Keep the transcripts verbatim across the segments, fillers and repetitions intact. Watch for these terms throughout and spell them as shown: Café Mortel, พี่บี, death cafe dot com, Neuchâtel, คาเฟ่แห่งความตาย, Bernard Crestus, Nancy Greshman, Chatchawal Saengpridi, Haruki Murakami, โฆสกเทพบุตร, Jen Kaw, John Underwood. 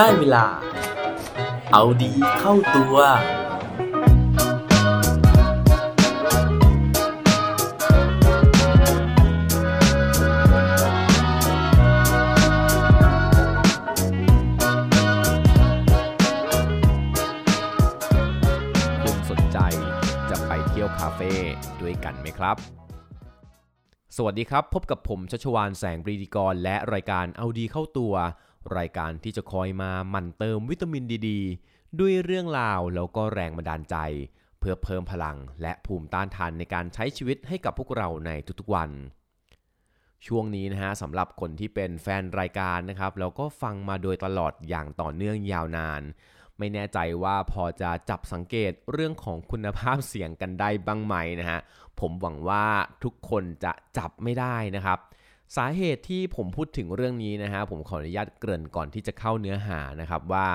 ได้เวลาเอาดีเข้าตัวคาเฟ่ด้วยกันไหมครับสวัสดีครับพบกับผมชัชวาลแสงปรีดีกรและรายการเอาดีเข้าตัวรายการที่จะคอยมาหมั่นเติมวิตามินดีดีด้วยเรื่องราวแล้วก็แรงบันดาลใจเพื่อเพิ่มพลังและภูมิต้านทานในการใช้ชีวิตให้กับพวกเราในทุกๆวันช่วงนี้นะฮะสำหรับคนที่เป็นแฟนรายการนะครับแล้วก็ฟังมาโดยตลอดอย่างต่อเนื่องยาวนานไม่แน่ใจว่าพอจะจับสังเกตเรื่องของคุณภาพเสียงกันได้บ้างไหมนะฮะผมหวังว่าทุกคนจะจับไม่ได้นะครับสาเหตุที่ผมพูดถึงเรื่องนี้นะฮะผมขออนุญาตเกริ่นก่อนที่จะเข้าเนื้อหานะครับว่า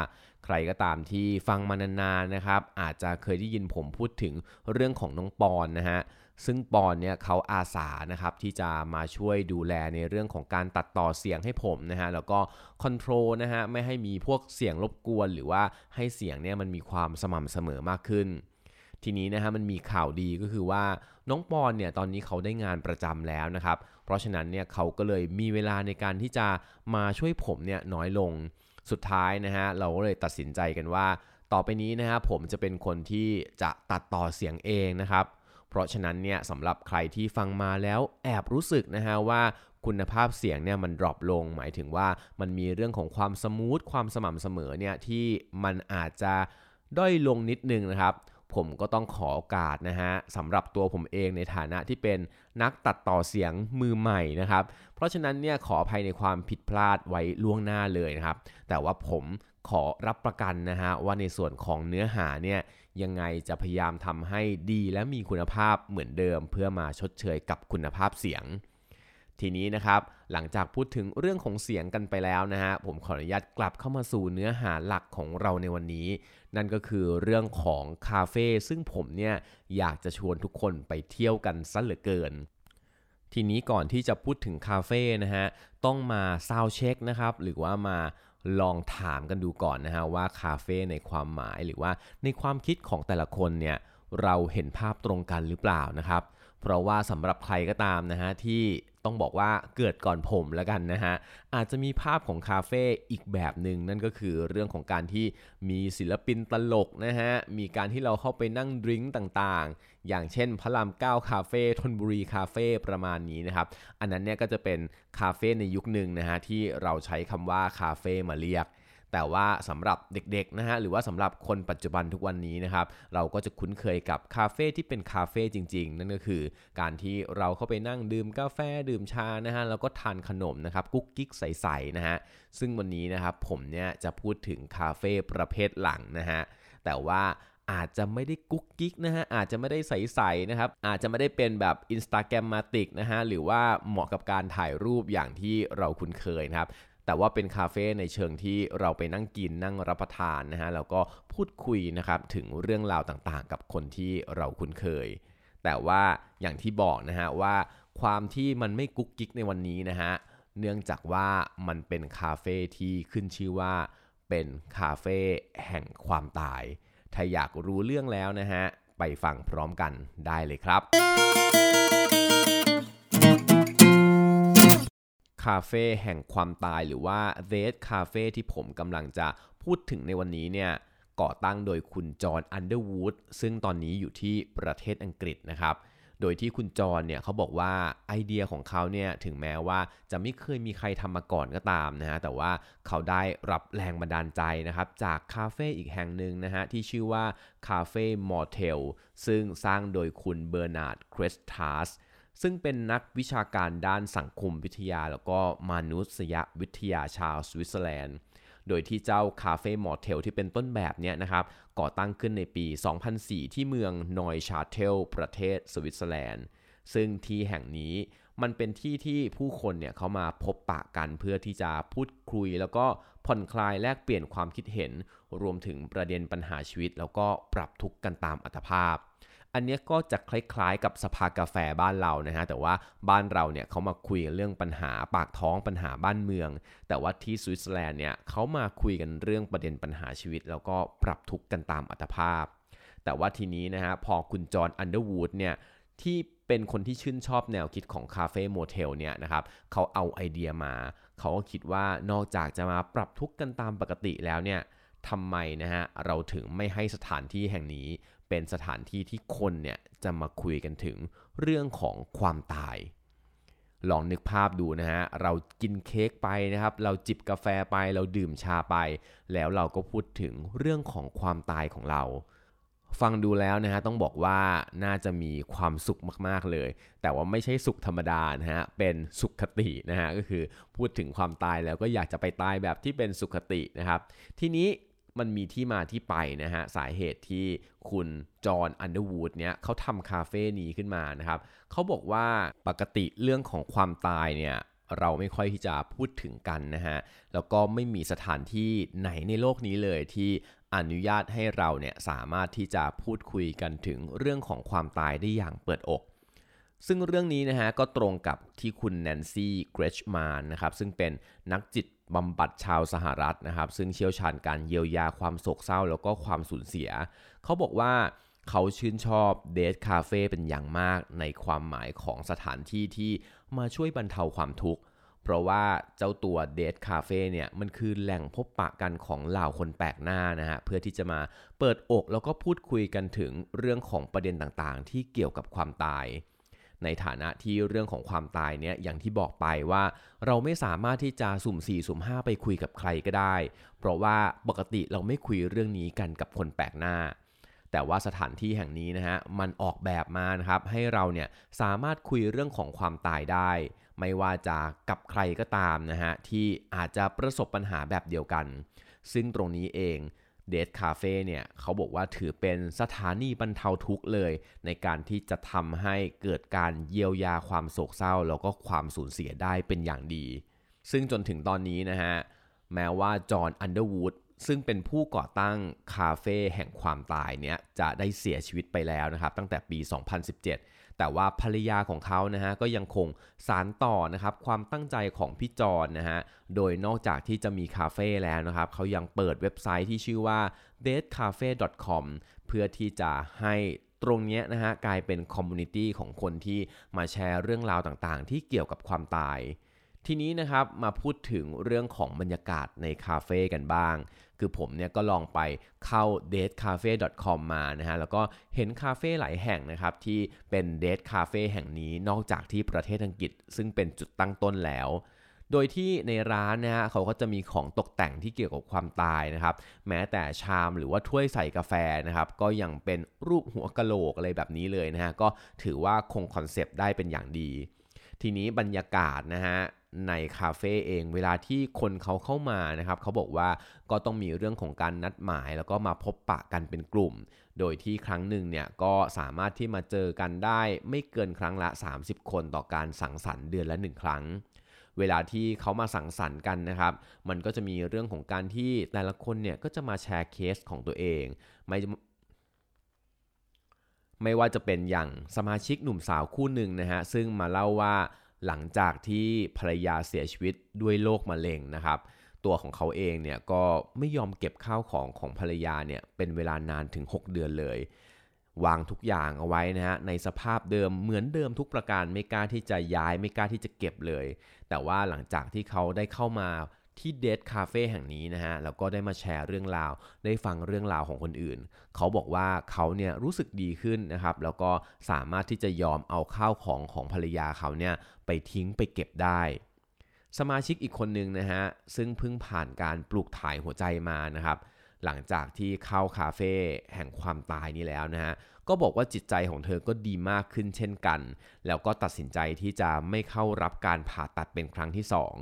ใครก็ตามที่ฟังมานานๆนะครับอาจจะเคยได้ยินผมพูดถึงเรื่องของน้องปอนนะฮะซึ่งปอนเนี่ยเขาอาสานะครับที่จะมาช่วยดูแลในเรื่องของการตัดต่อเสียงให้ผมนะฮะแล้วก็คอนโทรลนะฮะไม่ให้มีพวกเสียงรบกวนหรือว่าให้เสียงเนี่ยมันมีความสม่ำเสมอมากขึ้นทีนี้นะฮะมันมีข่าวดีก็คือว่าน้องปอนเนี่ยตอนนี้เขาได้งานประจำแล้วนะครับเพราะฉะนั้นเนี่ยเขาก็เลยมีเวลาในการที่จะมาช่วยผมเนี่ยน้อยลงสุดท้ายนะฮะเราก็เลยตัดสินใจกันว่าต่อไปนี้นะฮะผมจะเป็นคนที่จะตัดต่อเสียงเองนะครับเพราะฉะนั้นเนี่ยสำหรับใครที่ฟังมาแล้วแอบรู้สึกนะฮะว่าคุณภาพเสียงเนี่ยมันดรอปลงหมายถึงว่ามันมีเรื่องของความสมูทความสม่ำเสมอเนี่ยที่มันอาจจะด้อยลงนิดนึงนะครับผมก็ต้องขอโอกาสนะฮะสำหรับตัวผมเองในฐานะที่เป็นนักตัดต่อเสียงมือใหม่นะครับเพราะฉะนั้นเนี่ยขออภัยในความผิดพลาดไว้ล่วงหน้าเลยนะครับแต่ว่าผมขอรับประกันนะฮะว่าในส่วนของเนื้อหาเนี่ยยังไงจะพยายามทำให้ดีและมีคุณภาพเหมือนเดิมเพื่อมาชดเชยกับคุณภาพเสียงทีนี้นะครับหลังจากพูดถึงเรื่องของเสียงกันไปแล้วนะฮะผมขออนุญาตกลับเข้ามาสู่เนื้อหาหลักของเราในวันนี้นั่นก็คือเรื่องของคาเฟ่ซึ่งผมเนี่ยอยากจะชวนทุกคนไปเที่ยวกันซะเหลือเกินทีนี้ก่อนที่จะพูดถึงคาเฟ่นะฮะต้องมาซาวด์เช็คนะครับหรือว่ามาลองถามกันดูก่อนนะฮะว่าคาเฟ่ในความหมายหรือว่าในความคิดของแต่ละคนเนี่ยเราเห็นภาพตรงกันหรือเปล่านะครับเพราะว่าสำหรับใครก็ตามนะฮะที่ต้องบอกว่าเกิดก่อนผมแล้วกันนะฮะอาจจะมีภาพของคาเฟ่อีกแบบหนึ่งนั่นก็คือเรื่องของการที่มีศิลปินตลกนะฮะมีการที่เราเข้าไปนั่งดริ้งต่างๆอย่างเช่นพระรามเก้าคาเฟ่ธนบุรีคาเฟ่ประมาณนี้นะครับอันนั้นเนี่ยก็จะเป็นคาเฟ่ในยุคหนึ่งนะฮะที่เราใช้คำว่าคาเฟ่มาเรียกแต่ว่าสำหรับเด็กๆนะฮะหรือว่าสำหรับคนปัจจุบันทุกวันนี้นะครับเราก็จะคุ้นเคยกับคาเฟ่ที่เป็นคาเฟ่จริงๆนั่นก็คือการที่เราเข้าไปนั่งดื่มกาแฟดื่มชานะฮะแล้วก็ทานขนมนะครับกุ๊กกิ๊กใสๆนะฮะซึ่งวันนี้นะครับผมเนี่ยจะพูดถึงคาเฟ่ประเภทหลังนะฮะแต่ว่าอาจจะไม่ได้กุ๊กกิ๊กนะฮะอาจจะไม่ได้ใสๆนะครับอาจจะไม่ได้เป็นแบบ Instagrammatic นะฮะหรือว่าเหมาะกับการถ่ายรูปอย่างที่เราคุ้นเคยนะครับแต่ว่าเป็นคาเฟ่ในเชิงที่เราไปนั่งกินนั่งรับประทานนะฮะแล้วก็พูดคุยนะครับถึงเรื่องราวต่างๆกับคนที่เราคุ้นเคยแต่ว่าอย่างที่บอกนะฮะว่าความที่มันไม่กุ๊กกิ๊กในวันนี้นะฮะเนื่องจากว่ามันเป็นคาเฟ่ที่ขึ้นชื่อว่าเป็นคาเฟ่แห่งความตายถ้าอยากรู้เรื่องแล้วนะฮะไปฟังพร้อมกันได้เลยครับคาเฟ่แห่งความตายหรือว่า Death Cafe ที่ผมกำลังจะพูดถึงในวันนี้เนี่ยก่อตั้งโดยคุณ John Underwood ซึ่งตอนนี้อยู่ที่ประเทศอังกฤษนะครับโดยที่คุณจอนเนี่ยเขาบอกว่าไอเดียของเขาเนี่ยถึงแม้ว่าจะไม่เคยมีใครทำมาก่อนก็ตามนะฮะแต่ว่าเขาได้รับแรงบันดาลใจนะครับจากคาเฟ่อีกแห่งหนึ่งนะฮะที่ชื่อว่าคาเฟ่มอร์เทลซึ่งสร้างโดยคุณเบอร์นาร์ดเครสทัสซึ่งเป็นนักวิชาการด้านสังคมวิทยาแล้วก็มนุษยวิทยาชาวสวิตเซอร์แลนด์โดยที่เจ้าคาเฟ่มอร์เทลที่เป็นต้นแบบเนี่ยนะครับก่อตั้งขึ้นในปีสองพันสี่ที่เมืองนอยชาเทลประเทศสวิตเซอร์แลนด์ซึ่งที่แห่งนี้มันเป็นที่ที่ผู้คนเนี่ยเขามาพบปะกันเพื่อที่จะพูดคุยแล้วก็ผ่อนคลายแลกเปลี่ยนความคิดเห็นรวมถึงประเด็นปัญหาชีวิตแล้วก็ปรับทุกข์กันตามอัตภาพ อันนี้ก็จะคล้ายๆกับสภากาแฟบ้านเรานะฮะแต่ว่าบ้านเราเนี่ยเขามาคุยเรื่องปัญหาปากท้องปัญหาบ้านเมืองแต่ว่าที่สวิตเซอร์แลนด์เนี่ยเขามาคุยกันเรื่องประเด็นปัญหาชีวิตแล้วก็ปรับทุกข์กันตามอัตภาพแต่ว่าทีนี้นะฮะพอคุณจอห์นอันเดอร์วูดเนี่ยที่เป็นคนที่ชื่นชอบแนวคิดของคาเฟ่โมเทลเนี่ยนะครับเขาเอาไอเดียมาเขาก็คิดว่านอกจากจะมาปรับทุกข์กันตามปกติแล้วเนี่ยทำไมนะฮะเราถึงไม่ให้สถานที่แห่งนี้เป็นสถานที่ที่คนเนี่ยจะมาคุยกันถึงเรื่องของความตายลองนึกภาพดูนะฮะเรากินเค้กไปนะครับเราจิบกาแฟไปเราดื่มชาไปแล้วเราก็พูดถึงเรื่องของความตายของเราฟังดูแล้วนะฮะต้องบอกว่าน่าจะมีความสุขมากๆเลยแต่ว่าไม่ใช่สุขธรรมดานะฮะเป็นสุขคตินะฮะก็คือพูดถึงความตายแล้วก็อยากจะไปตายแบบที่เป็นสุขคตินะครับทีนี้มันมีที่มาที่ไปนะฮะสาเหตุที่คุณจอห์นอันเดอร์วูดเนี่ยเขาทำคาเฟ่นี้ขึ้นมานะครับเขาบอกว่าปกติเรื่องของความตายเนี่ยเราไม่ค่อยที่จะพูดถึงกันนะฮะแล้วก็ไม่มีสถานที่ไหนในโลกนี้เลยที่อนุญาตให้เราเนี่ยสามารถที่จะพูดคุยกันถึงเรื่องของความตายได้อย่างเปิดอกซึ่งเรื่องนี้นะฮะก็ตรงกับที่คุณแนนซี่เกรชมานนะครับซึ่งเป็นนักจิตบำบัดชาวสหรัฐนะครับซึ่งเชี่ยวชาญการเยียวยาความโศกเศร้าแล้วก็ความสูญเสียเขาบอกว่าเขาชื่นชอบเดทคาเฟ่เป็นอย่างมากในความหมายของสถานที่ที่มาช่วยบรรเทาความทุกข์เพราะว่าเจ้าตัวเดทคาเฟ่เนี่ยมันคือแหล่งพบปะกันของเหล่าคนแปลกหน้านะฮะเพื่อที่จะมาเปิดอกแล้วก็พูดคุยกันถึงเรื่องของประเด็นต่างๆที่เกี่ยวกับความตายในฐานะที่เรื่องของความตายเนี่ยอย่างที่บอกไปว่าเราไม่สามารถที่จะสุ่มสี่สุ่มห้าไปคุยกับใครก็ได้เพราะว่าปกติเราไม่คุยเรื่องนี้กันกับคนแปลกหน้าแต่ว่าสถานที่แห่งนี้นะฮะมันออกแบบมานะครับให้เราเนี่ยสามารถคุยเรื่องของความตายได้ไม่ว่าจะกับใครก็ตามนะฮะที่อาจจะประสบปัญหาแบบเดียวกันซึ่งตรงนี้เองเดทคาเฟ่เนี่ยเขาบอกว่าถือเป็นสถานีบรรเทาทุกข์เลยในการที่จะทำให้เกิดการเยียวยาความโศกเศร้าแล้วก็ความสูญเสียได้เป็นอย่างดีซึ่งจนถึงตอนนี้นะฮะแม้ว่าจอห์นอันเดอร์วูดซึ่งเป็นผู้ก่อตั้งคาเฟ่แห่งความตายเนี่ยจะได้เสียชีวิตไปแล้วนะครับตั้งแต่ปีสองพันสิบเจ็ดแต่ว่าภรรยาของเขานะฮะก็ยังคงสานต่อนะครับความตั้งใจของพี่จอนนะฮะโดยนอกจากที่จะมีคาเฟ่แล้วนะครับเขายังเปิดเว็บไซต์ที่ชื่อว่า death cafe dot com เพื่อที่จะให้ตรงนี้นะฮะกลายเป็นคอมมูนิตี้ของคนที่มาแชร์เรื่องราวต่างๆที่เกี่ยวกับความตายทีนี้นะครับมาพูดถึงเรื่องของบรรยากาศในคาเฟ่กันบ้างคือผมเนี่ยก็ลองไปเข้า death cafe dot com มานะฮะแล้วก็เห็นคาเฟ่หลายแห่งนะครับที่เป็น Death Cafe แห่งนี้นอกจากที่ประเทศอังกฤษซึ่งเป็นจุดตั้งต้นแล้วโดยที่ในร้านนะฮะเขาก็จะมีของตกแต่งที่เกี่ยวกับความตายนะครับแม้แต่ชามหรือว่าถ้วยใส่กาแฟนะครับก็ยังเป็นรูปหัวกะโหลกอะไรแบบนี้เลยนะฮะก็ถือว่าคงคอนเซปต์ได้เป็นอย่างดีทีนี้บรรยากาศนะฮะในคาเฟ่เองเวลาที่คนเขาเข้ามานะครับเขาบอกว่าก็ต้องมีเรื่องของการนัดหมายแล้วก็มาพบปะกันเป็นกลุ่มโดยที่ครั้งหนึ่งเนี่ยก็สามารถที่มาเจอกันได้ไม่เกินครั้งละสามสิบคนต่อการสังสรรค์เดือนละหนึ่งครั้งเวลาที่เขามาสังสรรค์กันนะครับมันก็จะมีเรื่องของการที่แต่ละคนเนี่ยก็จะมาแชร์เคสของตัวเองไม่ไม่ว่าจะเป็นอย่างสมาชิกหนุ่มสาวคู่หนึ่งนะฮะซึ่งมาเล่าว่าหลังจากที่ภรรยาเสียชีวิตด้วยโรคมะเร็งนะครับตัวของเขาเองเนี่ยก็ไม่ยอมเก็บข้าวของของภรรยาเนี่ยเป็นเวลานานถึงหกเดือนเลยวางทุกอย่างเอาไว้นะฮะในสภาพเดิมเหมือนเดิมทุกประการไม่กล้าที่จะย้ายไม่กล้าที่จะเก็บเลยแต่ว่าหลังจากที่เขาได้เข้ามาที่เดทคาเฟ่แห่งนี้นะฮะแล้วก็ได้มาแชร์เรื่องราวได้ฟังเรื่องราวของคนอื่นเขาบอกว่าเขาเนี่ยรู้สึกดีขึ้นนะครับแล้วก็สามารถที่จะยอมเอาข้าวของของภรรยาเขาเนี่ยไปทิ้งไปเก็บได้สมาชิกอีกคนนึงนะฮะซึ่งเพิ่งผ่านการปลูกถ่ายหัวใจมานะครับหลังจากที่เข้าคาเฟ่แห่งความตายนี้แล้วนะฮะก็บอกว่าจิตใจของเธอก็ดีมากขึ้นเช่นกันแล้วก็ตัดสินใจที่จะไม่เข้ารับการผ่าตัดเป็นครั้งที่สอง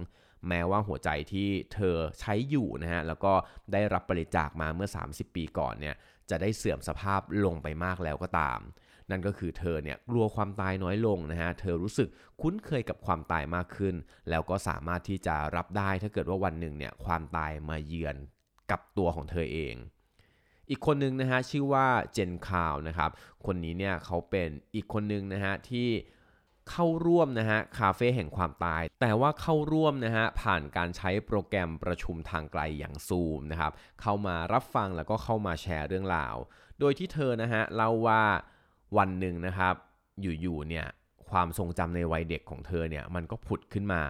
แม้ว่าหัวใจที่เธอใช้อยู่นะฮะแล้วก็ได้รับบริจาคมาเมื่อสามสิบปีก่อนเนี่ยจะได้เสื่อมสภาพลงไปมากแล้วก็ตามนั่นก็คือเธอเนี่ยกลัวความตายน้อยลงนะฮะเธอรู้สึกคุ้นเคยกับความตายมากขึ้นแล้วก็สามารถที่จะรับได้ถ้าเกิดว่าวันหนึ่งเนี่ยความตายมาเยือนกับตัวของเธอเอง อีกคนนึงนะฮะชื่อว่าเจนคาวนะครับคนนี้เนี่ยเขาเป็นอีกคนนึงนะฮะที่เข้าร่วมนะฮะคาเฟ่แห่งความตายแต่ว่าเข้าร่วมนะฮะผ่านการใช้โปรแกรมประชุมทางไกลอย่างซูมนะครับเข้ามารับฟังแล้วก็เข้ามาแชร์เรื่องราวโดยที่เธอนะฮะเล่าว่าวันหนึ่งนะครับอยู่ๆเนี่ยความทรงจำในวัยเด็กของเธอเนี่ยมันก็ผุดขึ้นมา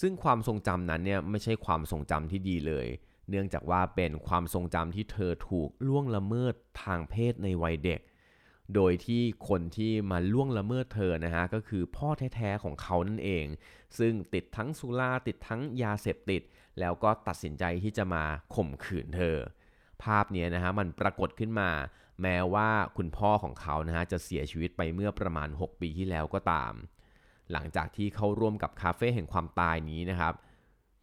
ซึ่งความทรงจำนั้นเนี่ยไม่ใช่ความทรงจำที่ดีเลยเนื่องจากว่าเป็นความทรงจำที่เธอถูกล่วงละเมิดทางเพศในวัยเด็กโดยที่คนที่มาล่วงละเมิดเธอนะฮะก็คือพ่อแท้ๆของเขานั่นเองซึ่งติดทั้งสุราติดทั้งยาเสพติดแล้วก็ตัดสินใจที่จะมาข่มขืนเธอภาพเนี้ยนะฮะมันปรากฏขึ้นมาแม้ว่าคุณพ่อของเขานะฮะจะเสียชีวิตไปเมื่อประมาณหกปีที่แล้วก็ตามหลังจากที่เข้าร่วมกับคาเฟ่แห่งความตายนี้นะครับ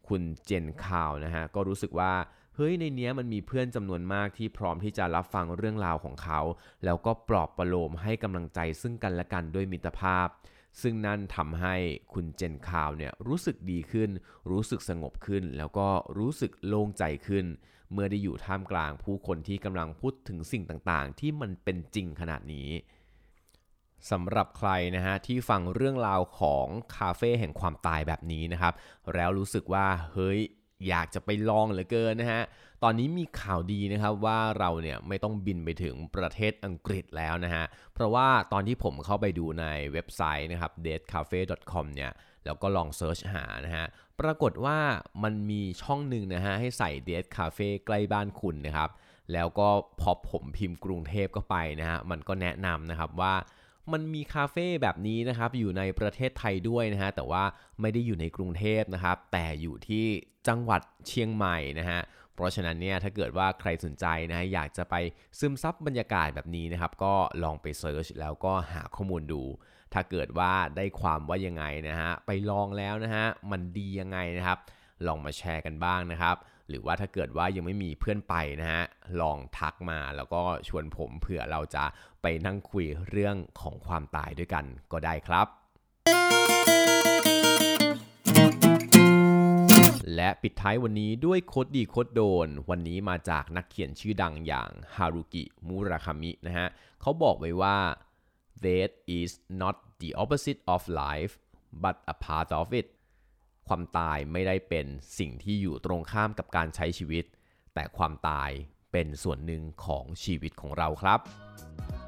คุณเจนคาวนะฮะก็รู้สึกว่าเฮ้ยในเนี้ยมันมีเพื่อนจำนวนมากที่พร้อมที่จะรับฟังเรื่องราวของเขาแล้วก็ปลอบประโลมให้กำลังใจซึ่งกันและกันด้วยมิตรภาพซึ่งนั่นทำให้คุณเจนคาวเนี่ยรู้สึกดีขึ้นรู้สึกสงบขึ้นแล้วก็รู้สึกโล่งใจขึ้นเมื่อได้อยู่ท่ามกลางผู้คนที่กำลังพูดถึงสิ่งต่างๆที่มันเป็นจริงขนาดนี้สำหรับใครนะฮะที่ฟังเรื่องราวของคาเฟ่แห่งความตายแบบนี้นะครับแล้วรู้สึกว่าเฮ้ยอยากจะไปลองเหลือเกินนะฮะตอนนี้มีข่าวดีนะครับว่าเราเนี่ยไม่ต้องบินไปถึงประเทศอังกฤษแล้วนะฮะเพราะว่าตอนที่ผมเข้าไปดูในเว็บไซต์นะครับ เดท แคฟ ดอท คอม เนี่ยแล้วก็ลองเซิร์ชหานะฮะปรากฏว่ามันมีช่องหนึ่งนะฮะให้ใส่ Death Cafe ใกล้บ้านคุณนะครับแล้วก็พอผมพิมพ์กรุงเทพก็ไปนะฮะมันก็แนะนำนะครับว่ามันมีคาเฟ่แบบนี้นะครับอยู่ในประเทศไทยด้วยนะฮะแต่ว่าไม่ได้อยู่ในกรุงเทพนะครับแต่อยู่ที่จังหวัดเชียงใหม่นะฮะเพราะฉะนั้นเนี่ยถ้าเกิดว่าใครสนใจนะฮะอยากจะไปซึมซับบรรยากาศแบบนี้นะครับก็ลองไปเสิร์ชแล้วก็หาข้อมูลดูถ้าเกิดว่าได้ความว่ายังไงนะฮะไปลองแล้วนะฮะมันดียังไงนะครับลองมาแชร์กันบ้างนะครับหรือว่าถ้าเกิดว่ายังไม่มีเพื่อนไปนะฮะลองทักมาแล้วก็ชวนผมเผื่อเราจะไปนั่งคุยเรื่องของความตายด้วยกันก็ได้ครับและปิดท้ายวันนี้ด้วยโคตรดีโคตรโดนวันนี้มาจากนักเขียนชื่อดังอย่างฮารุกิมุราคามินะฮะเขาบอกไว้ว่า Death is not the opposite of life but a part of itความตายไม่ได้เป็นสิ่งที่อยู่ตรงข้ามกับการใช้ชีวิตแต่ความตายเป็นส่วนหนึ่งของชีวิตของเราครับ